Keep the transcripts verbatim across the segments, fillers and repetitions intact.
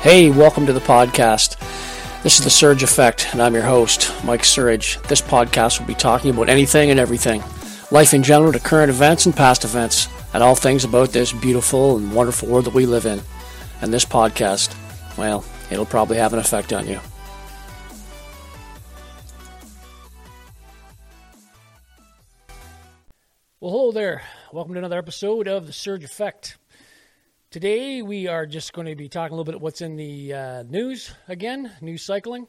Hey, welcome to the podcast. This is The Surge Effect, and I'm your host, Mike Surge. This podcast will be talking about anything and everything, life in general to current events and past events, and all things about this beautiful and wonderful world that we live in. And this podcast, well, it'll probably have an effect on you. Well, hello there. Welcome to another episode of The Surge Effect. Today, we are just going to be talking a little bit about what's in the uh, news again, news cycling.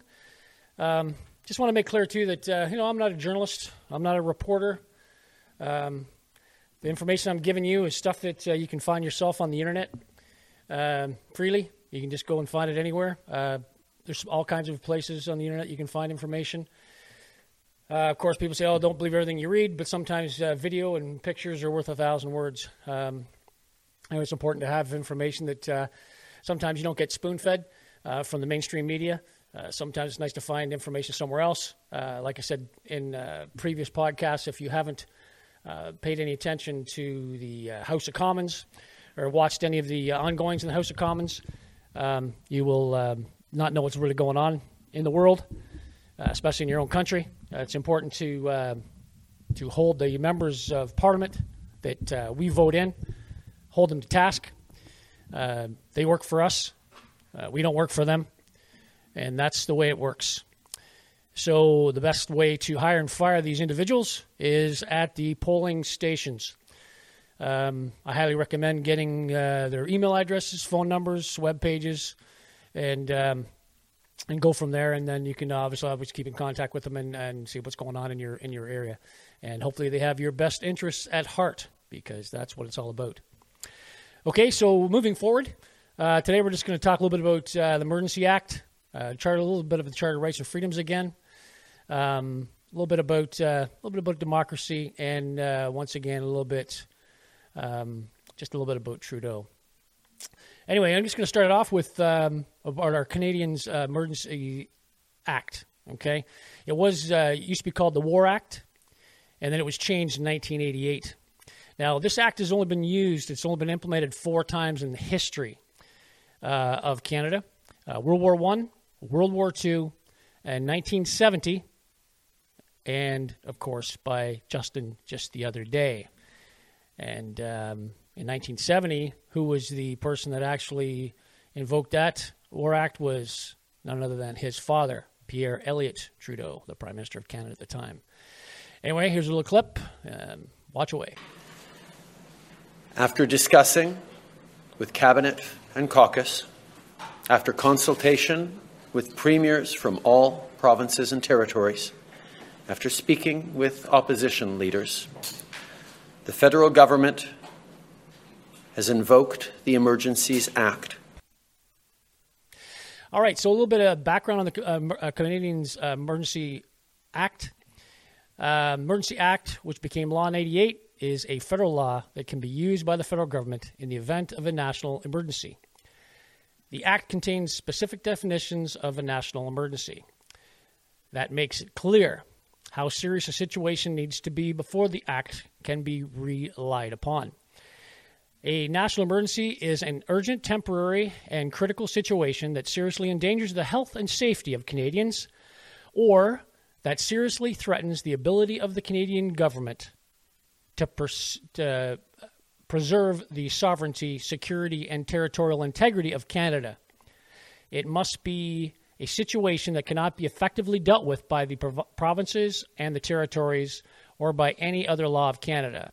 Um, just want to make clear, too, that, uh, you know, I'm not a journalist. I'm not a reporter. Um, the information I'm giving you is stuff that uh, you can find yourself on the internet um, freely. You can just go and find it anywhere. Uh, there's all kinds of places on the internet you can find information. Uh, of course, people say, oh, don't believe everything you read, but sometimes uh, video and pictures are worth a thousand words. Um I know it's important to have information that uh, sometimes you don't get spoon-fed uh, from the mainstream media. Uh, sometimes it's nice to find information somewhere else. Uh, like I said in uh, previous podcasts, if you haven't uh, paid any attention to the uh, House of Commons or watched any of the uh, ongoings in the House of Commons, um, you will um, not know what's really going on in the world, uh, especially in your own country. Uh, it's important to uh, to hold the members of Parliament that uh, we vote in. Hold them to task. Uh, they work for us. Uh, we don't work for them. And that's the way it works. So the best way to hire and fire these individuals is at the polling stations. Um, I highly recommend getting uh, their email addresses, phone numbers, web pages, and um, and go from there. And then you can obviously, obviously keep in contact with them and, and see what's going on in your in your area. And hopefully they have your best interests at heart, because that's what it's all about. Okay, so moving forward, uh, today we're just going to talk a little bit about uh, the Emergency Act, uh, charter, a little bit of the Charter of Rights and Freedoms again, um, a little bit about uh, a little bit about democracy, and uh, once again a little bit, um, just a little bit about Trudeau. Anyway, I'm just going to start it off with um, about our Canadian's uh, Emergency Act. Okay, it was uh, it used to be called the War Act, and then it was changed in nineteen eighty-eight. Now, this act has only been used, it's only been implemented four times in the history uh, of Canada. Uh, World War One, World War Two, and nineteen seventy, and, of course, by Justin just the other day. And um, in nineteen seventy, who was the person that actually invoked that War Act was none other than his father, Pierre Elliott Trudeau, the Prime Minister of Canada at the time. Anyway, here's a little clip. Um, watch away. After discussing with Cabinet and caucus, after consultation with premiers from all provinces and territories, after speaking with opposition leaders, the federal government has invoked the Emergencies Act. All right, so a little bit of background on the uh, Canadian's uh, Emergency Act. Uh, Emergency Act, which became law in eighty-eight, is a federal law that can be used by the federal government in the event of a national emergency. The Act contains specific definitions of a national emergency. That makes it clear how serious a situation needs to be before the Act can be relied upon. A national emergency is an urgent, temporary, and critical situation that seriously endangers the health and safety of Canadians, or that seriously threatens the ability of the Canadian government To, pers- to preserve the sovereignty, security, and territorial integrity of Canada. It must be a situation that cannot be effectively dealt with by the prov- provinces and the territories or by any other law of Canada.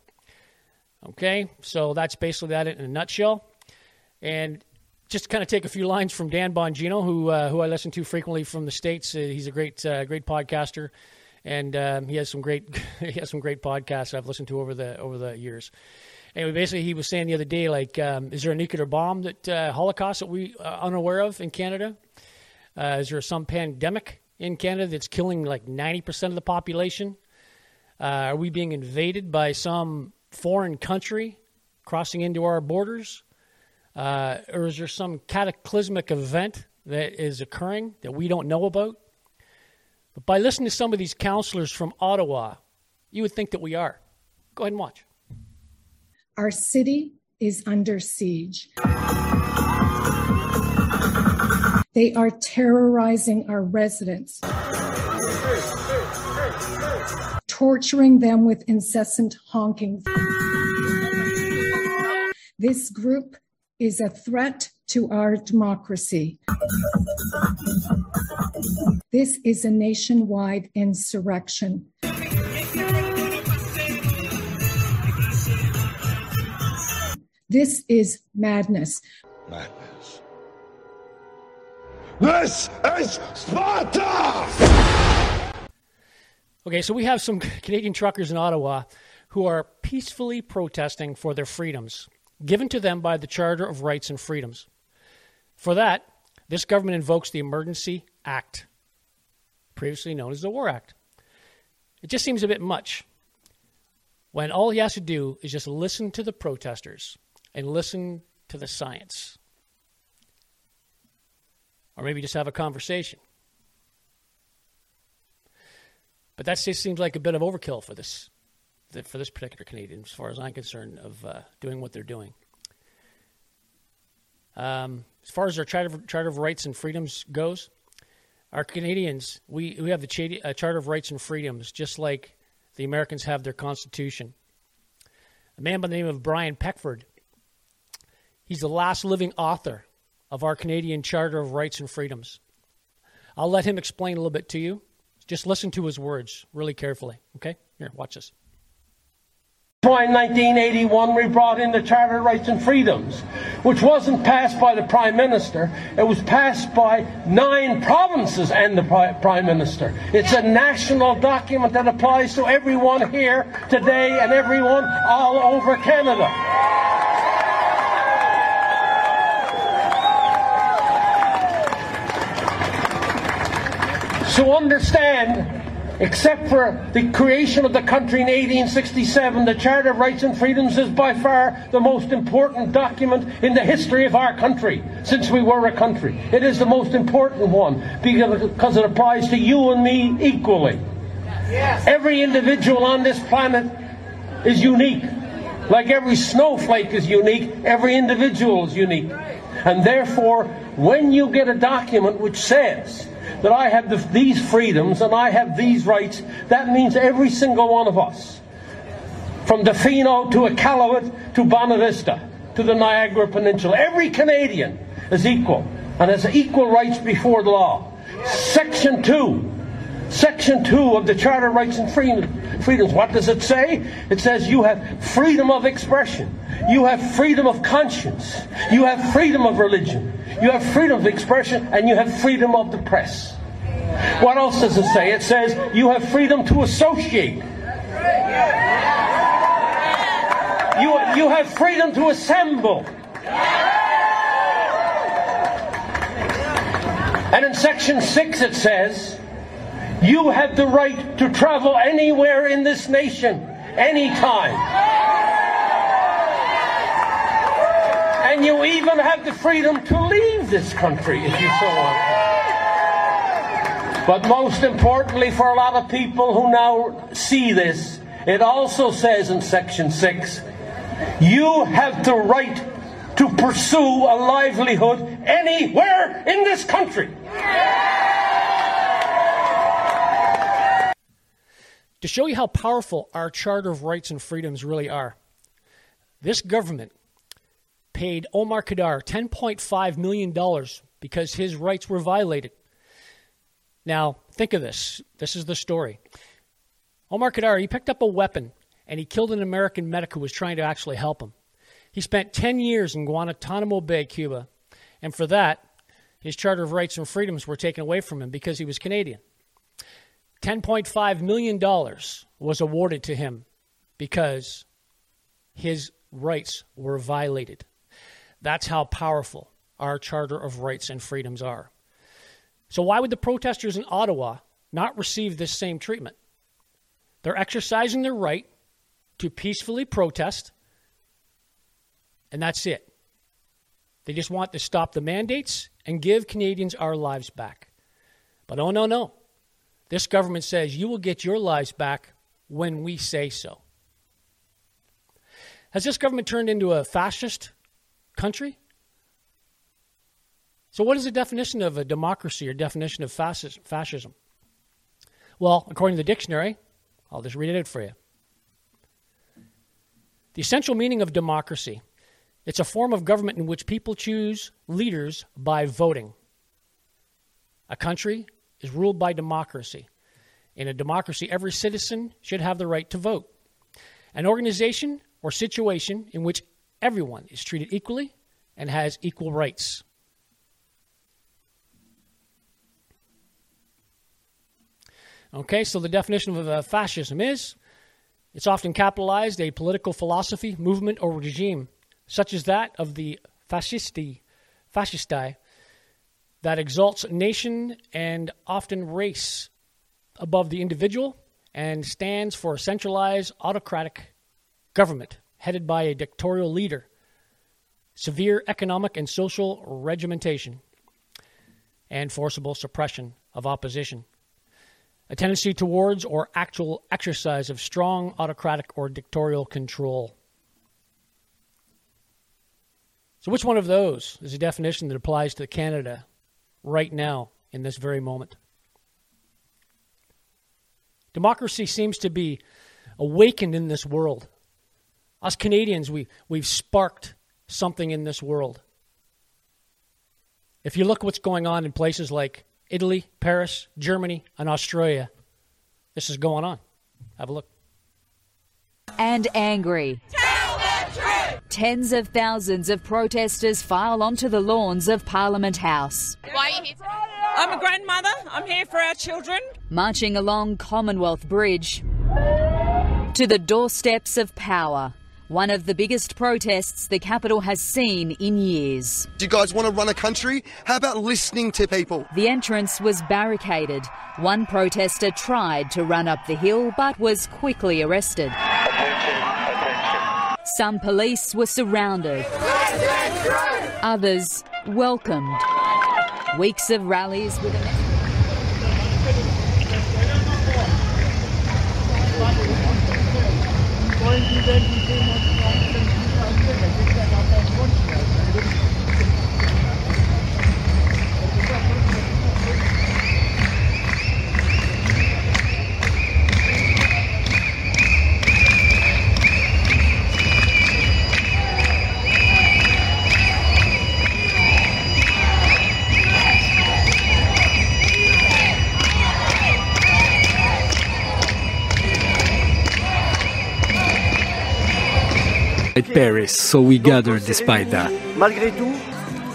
Okay, so that's basically that in a nutshell. And just to kind of take a few lines from Dan Bongino, who uh, who I listen to frequently from the States. Uh, he's a great uh, great podcaster. And um, he has some great he has some great podcasts I've listened to over the over the years. Anyway, basically, he was saying the other day, like, um, is there a nuclear bomb that uh, Holocaust that we are unaware of in Canada? Uh, is there some pandemic in Canada that's killing like ninety percent of the population? Uh, are we being invaded by some foreign country crossing into our borders? Uh, or is there some cataclysmic event that is occurring that we don't know about? By listening to some of these councillors from Ottawa, you would think that we are. Go ahead and watch. Our city is under siege. They are terrorizing our residents, torturing them with incessant honking. This group is a threat to our democracy. This is a nationwide insurrection. This is madness. Madness. This is Sparta! Okay, so we have some Canadian truckers in Ottawa who are peacefully protesting for their freedoms, given to them by the Charter of Rights and Freedoms. For that, this government invokes the Emergency Act, previously known as the War Act. It just seems a bit much, when all he has to do is just listen to the protesters and listen to the science. Or maybe just have a conversation. But that just seems like a bit of overkill for this for this particular Canadian, as far as I'm concerned, of uh, doing what they're doing. Um, as far as our Charter of, Charter of Rights and Freedoms goes, our Canadians, we, we have the Ch- uh, Charter of Rights and Freedoms, just like the Americans have their Constitution. A man by the name of Brian Peckford, he's the last living author of our Canadian Charter of Rights and Freedoms. I'll let him explain a little bit to you. Just listen to his words really carefully, okay? Here, watch this. By nineteen eighty-one, we brought in the Charter of Rights and Freedoms, which wasn't passed by the Prime Minister. It was passed by nine provinces and the Prime Minister. It's a national document that applies to everyone here today and everyone all over Canada. To understand, except for the creation of the country in eighteen sixty-seven, the Charter of Rights and Freedoms is by far the most important document in the history of our country since we were a country. It is the most important one because it applies to you and me equally. Yes. Every individual on this planet is unique. Like every snowflake is unique, every individual is unique. And therefore, when you get a document which says that I have the, these freedoms and I have these rights, that means every single one of us, from Tofino to Iqaluit to Bonavista to the Niagara Peninsula, every Canadian is equal and has equal rights before the law. Section two, Section two of the Charter of Rights and Freedoms, what does it say? It says you have freedom of expression, you have freedom of conscience, you have freedom of religion, you have freedom of expression, and you have freedom of the press. What else does it say? It says you have freedom to associate. You, you have freedom to assemble. And in Section six it says, you have the right to travel anywhere in this nation, anytime. And you even have the freedom to leave this country if you so want. But most importantly, for a lot of people who now see this, it also says in Section six, you have the right to pursue a livelihood anywhere in this country. To show you how powerful our Charter of Rights and Freedoms really are, this government paid Omar Khadr ten point five million dollars because his rights were violated. Now, think of this. This is the story. Omar Khadr, he picked up a weapon and he killed an American medic who was trying to actually help him. He spent ten years in Guantanamo Bay, Cuba, and for that, his Charter of Rights and Freedoms were taken away from him because he was Canadian. ten point five million dollars was awarded to him because his rights were violated. That's how powerful our Charter of Rights and Freedoms are. So why would the protesters in Ottawa not receive this same treatment? They're exercising their right to peacefully protest, and that's it. They just want to stop the mandates and give Canadians our lives back. But oh, no, no. This government says you will get your lives back when we say so. Has this government turned into a fascist country? So what is the definition of a democracy or definition of fascism? Well, according to the dictionary, I'll just read it out for you. The essential meaning of democracy, it's a form of government in which people choose leaders by voting. A country is ruled by democracy. In a democracy, every citizen should have the right to vote. An organization or situation in which everyone is treated equally and has equal rights. Okay, so the definition of uh, fascism is, it's often capitalized, a political philosophy, movement, or regime, such as that of the fascisti, fascisti, that exalts nation and often race above the individual and stands for a centralized autocratic government headed by a dictatorial leader, severe economic and social regimentation, and forcible suppression of opposition. A tendency towards or actual exercise of strong autocratic or dictatorial control. So which one of those is a definition that applies to Canada right now in this very moment? Democracy seems to be awakened in this world. Us Canadians, we, we've sparked something in this world. If you look what's going on in places like Italy, Paris, Germany, and Australia. This is going on. Have a look. And angry. Tell the truth! Tens of thousands of protesters file onto the lawns of Parliament House. Why are you here today? I'm a grandmother. I'm here for our children. Marching along Commonwealth Bridge to the doorsteps of power. One of the biggest protests the capital has seen in years. Do you guys want to run a country? How about listening to people? The entrance was barricaded. One protester tried to run up the hill but was quickly arrested. Attention, attention. Some police were surrounded. Others welcomed. Weeks of rallies with an... Paris, so we gathered despite that.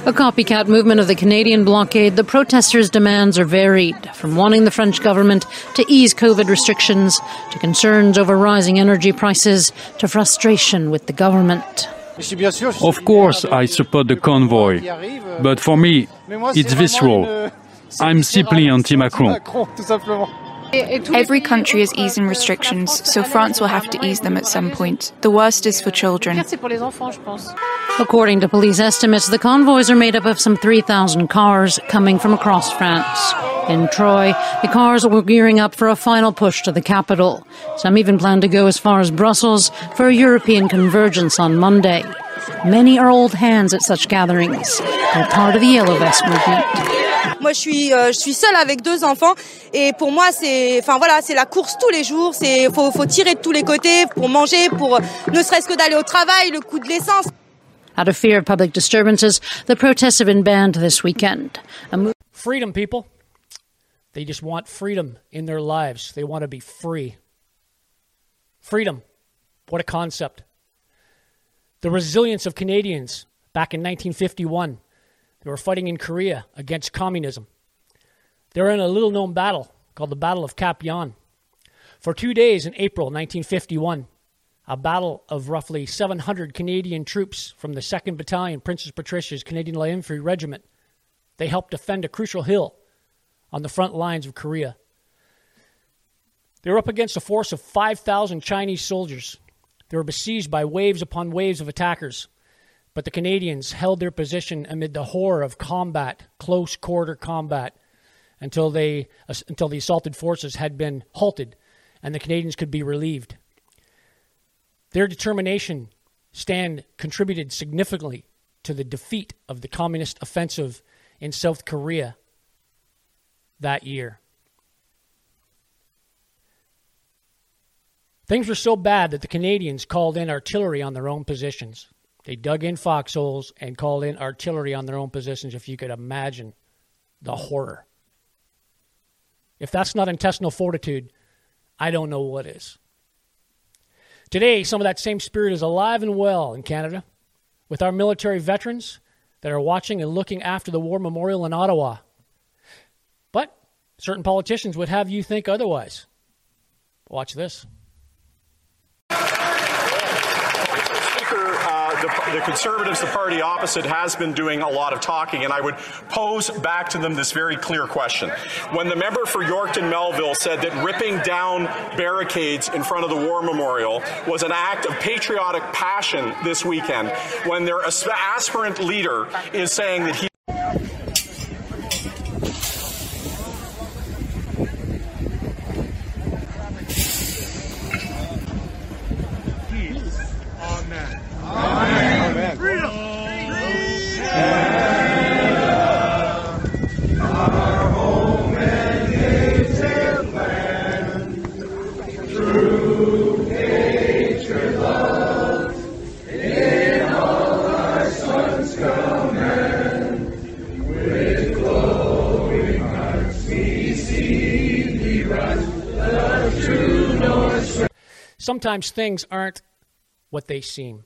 A copycat movement of the Canadian blockade, the protesters' demands are varied, from wanting the French government to ease COVID restrictions, to concerns over rising energy prices, to frustration with the government. Of course I support the convoy, but for me it's visceral. I'm simply anti-Macron. Every country is easing restrictions, so France will have to ease them at some point. The worst is for children. According to police estimates, the convoys are made up of some three thousand cars coming from across France. In Troyes, the cars were gearing up for a final push to the capital. Some even plan to go as far as Brussels for a European convergence on Monday. Many are old hands at such gatherings. They're part of the Yellow Vest movement. Moi, je suis, euh, je suis seule avec deux enfants et pour moi, c'est, enfin voilà, c'est la course tous les jours. C'est, faut, faut tirer de tous les côtés pour manger, pour ne serait-ce que d'aller au travail, le coût de l'essence. Out of fear of public disturbances, the protests have been banned this weekend. Mo- freedom, people. They just want freedom in their lives. They want to be free. Freedom. What a concept. The resilience of Canadians back in nineteen fifty-one. They were fighting in Korea against communism. They were in a little-known battle called the Battle of Kapyong. For two days in April nineteen fifty-one, a battle of roughly seven hundred Canadian troops from the second Battalion, Princess Patricia's Canadian Light Infantry Regiment. They helped defend a crucial hill on the front lines of Korea. They were up against a force of five thousand Chinese soldiers. They were besieged by waves upon waves of attackers. But the Canadians held their position amid the horror of combat, close quarter combat, until they until the assaulted forces had been halted and the Canadians could be relieved. Their determination stand contributed significantly to the defeat of the communist offensive in South Korea that year. Things were so bad that the Canadians called in artillery on their own positions. They dug in foxholes and called in artillery on their own positions, if you could imagine the horror. If that's not intestinal fortitude, I don't know what is. Today, some of that same spirit is alive and well in Canada, with our military veterans that are watching and looking after the war memorial in Ottawa. But certain politicians would have you think otherwise. Watch this. The, the Conservatives, the party opposite, has been doing a lot of talking, and I would pose back to them this very clear question. When the member for Yorkton-Melville said that ripping down barricades in front of the war memorial was an act of patriotic passion this weekend, when their asp- aspirant leader is saying that he... Sometimes things aren't what they seem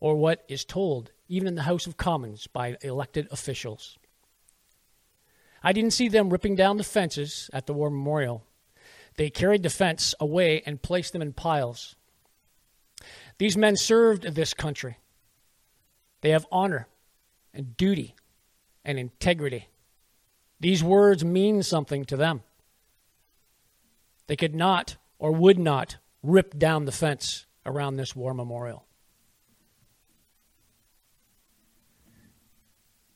or what is told, even in the House of Commons by elected officials. I didn't see them ripping down the fences at the war memorial. They carried the fence away and placed them in piles. These men served this country. They have honor and duty and integrity. These words mean something to them. They could not or would not rip down the fence around this war memorial.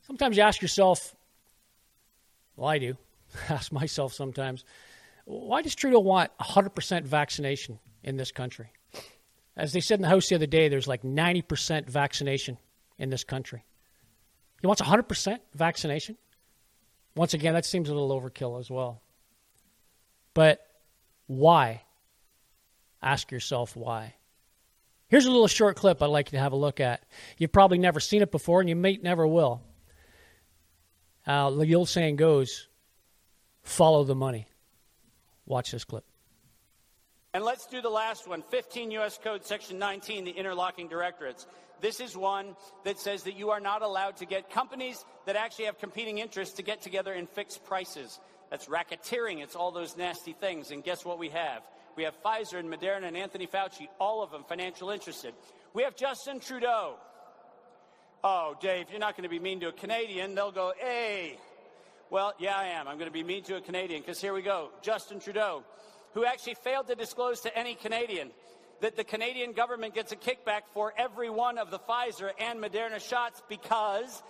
Sometimes you ask yourself, well, I do, ask myself sometimes, why does Trudeau want one hundred percent vaccination in this country? As they said in the House the other day, there's like ninety percent vaccination in this country. He wants one hundred percent vaccination? Once again, that seems a little overkill as well. But why? Ask yourself why. Here's a little short clip I'd like you to have a look at. You've probably never seen it before, and you may never will. Uh, the old saying goes, follow the money. Watch this clip. And let's do the last one, fifteen U S Code Section nineteen, the interlocking directorates. This is one that says that you are not allowed to get companies that actually have competing interests to get together and fix prices. That's racketeering. It's all those nasty things. And guess what we have? We have Pfizer and Moderna and Anthony Fauci, all of them financial interested. We have Justin Trudeau. Oh, Dave, you're not going to be mean to a Canadian. They'll go, hey. Well, yeah, I am. I'm going to be mean to a Canadian because here we go. Justin Trudeau, who actually failed to disclose to any Canadian that the Canadian government gets a kickback for every one of the Pfizer and Moderna shots because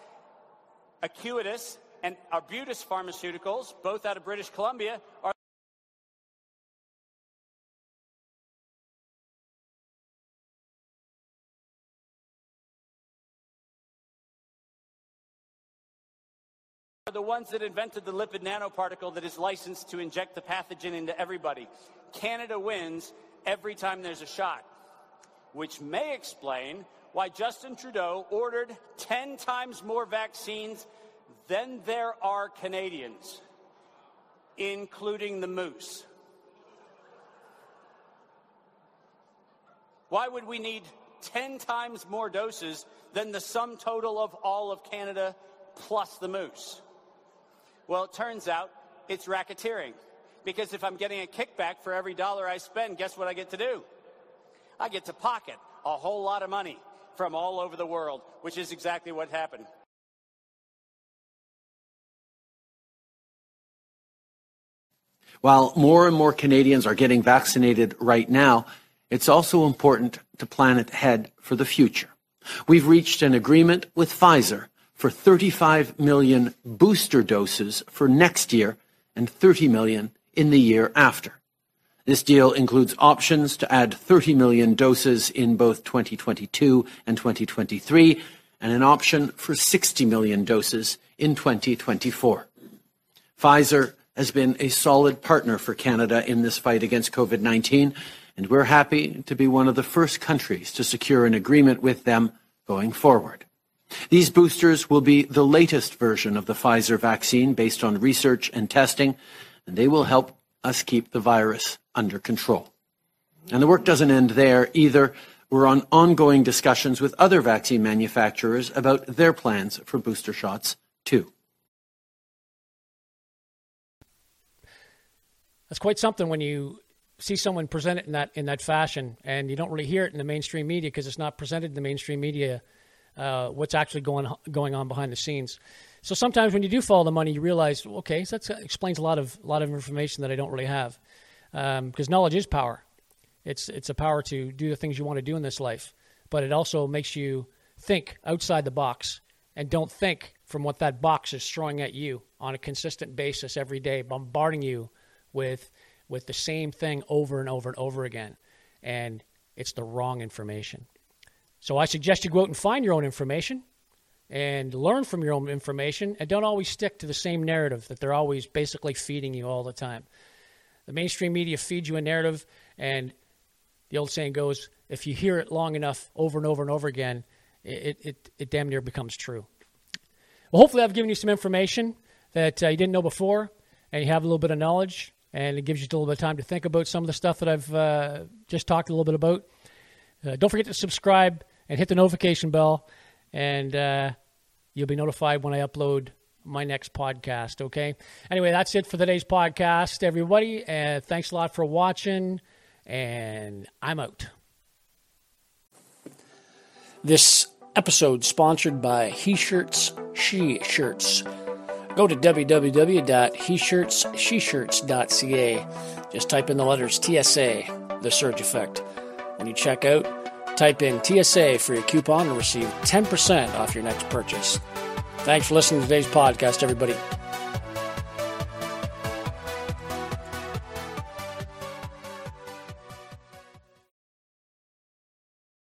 Acuitas and Arbutus pharmaceuticals, both out of British Columbia, are... are the ones that invented the lipid nanoparticle that is licensed to inject the pathogen into everybody. Canada wins every time there's a shot, which may explain why Justin Trudeau ordered ten times more vaccines then there are Canadians, including the moose. Why would we need ten times more doses than the sum total of all of Canada plus the moose? Well, it turns out it's racketeering. Because if I'm getting a kickback for every dollar I spend, guess what I get to do? I get to pocket a whole lot of money from all over the world, which is exactly what happened. While more and more Canadians are getting vaccinated right now, it's also important to plan ahead for the future. We've reached an agreement with Pfizer for thirty-five million booster doses for next year and thirty million in the year after. This deal includes options to add thirty million doses in both twenty twenty-two and twenty twenty-three and an option for sixty million doses in twenty twenty-four. Pfizer has been a solid partner for Canada in this fight against COVID nineteen, and we're happy to be one of the first countries to secure an agreement with them going forward. These boosters will be the latest version of the Pfizer vaccine based on research and testing, and they will help us keep the virus under control. And the work doesn't end there either. We're on ongoing discussions with other vaccine manufacturers about their plans for booster shots, too. That's quite something when you see someone present it in that in that fashion, and you don't really hear it in the mainstream media because it's not presented in the mainstream media, uh, what's actually going, going on behind the scenes. So sometimes when you do follow the money, you realize, okay, so that explains a lot of lot of information that I don't really have, um, because knowledge is power. It's it's a power to do the things you want to do in this life, but it also makes you think outside the box and don't think from what that box is throwing at you on a consistent basis every day, bombarding you with with the same thing over and over and over again, and it's the wrong information. So I suggest you go out and find your own information and learn from your own information, and don't always stick to the same narrative that they're always basically feeding you all the time. The mainstream media feeds you a narrative, and the old saying goes, if you hear it long enough over and over and over again, it it, it damn near becomes true. Well, hopefully I've given you some information that uh, you didn't know before, and you have a little bit of knowledge, and it gives you a little bit of time to think about some of the stuff that I've uh, just talked a little bit about. Uh, don't forget to subscribe and hit the notification bell, and uh, you'll be notified when I upload my next podcast, okay? Anyway, that's it for today's podcast, everybody. Uh, thanks a lot for watching. And I'm out. This episode sponsored by He Shirts, She Shirts. Go to w w w dot he shirts she shirts dot c a. Just type in the letters T S A, The Surge Effect. When you check out, type in T S A for your coupon and receive ten percent off your next purchase. Thanks for listening to today's podcast, everybody.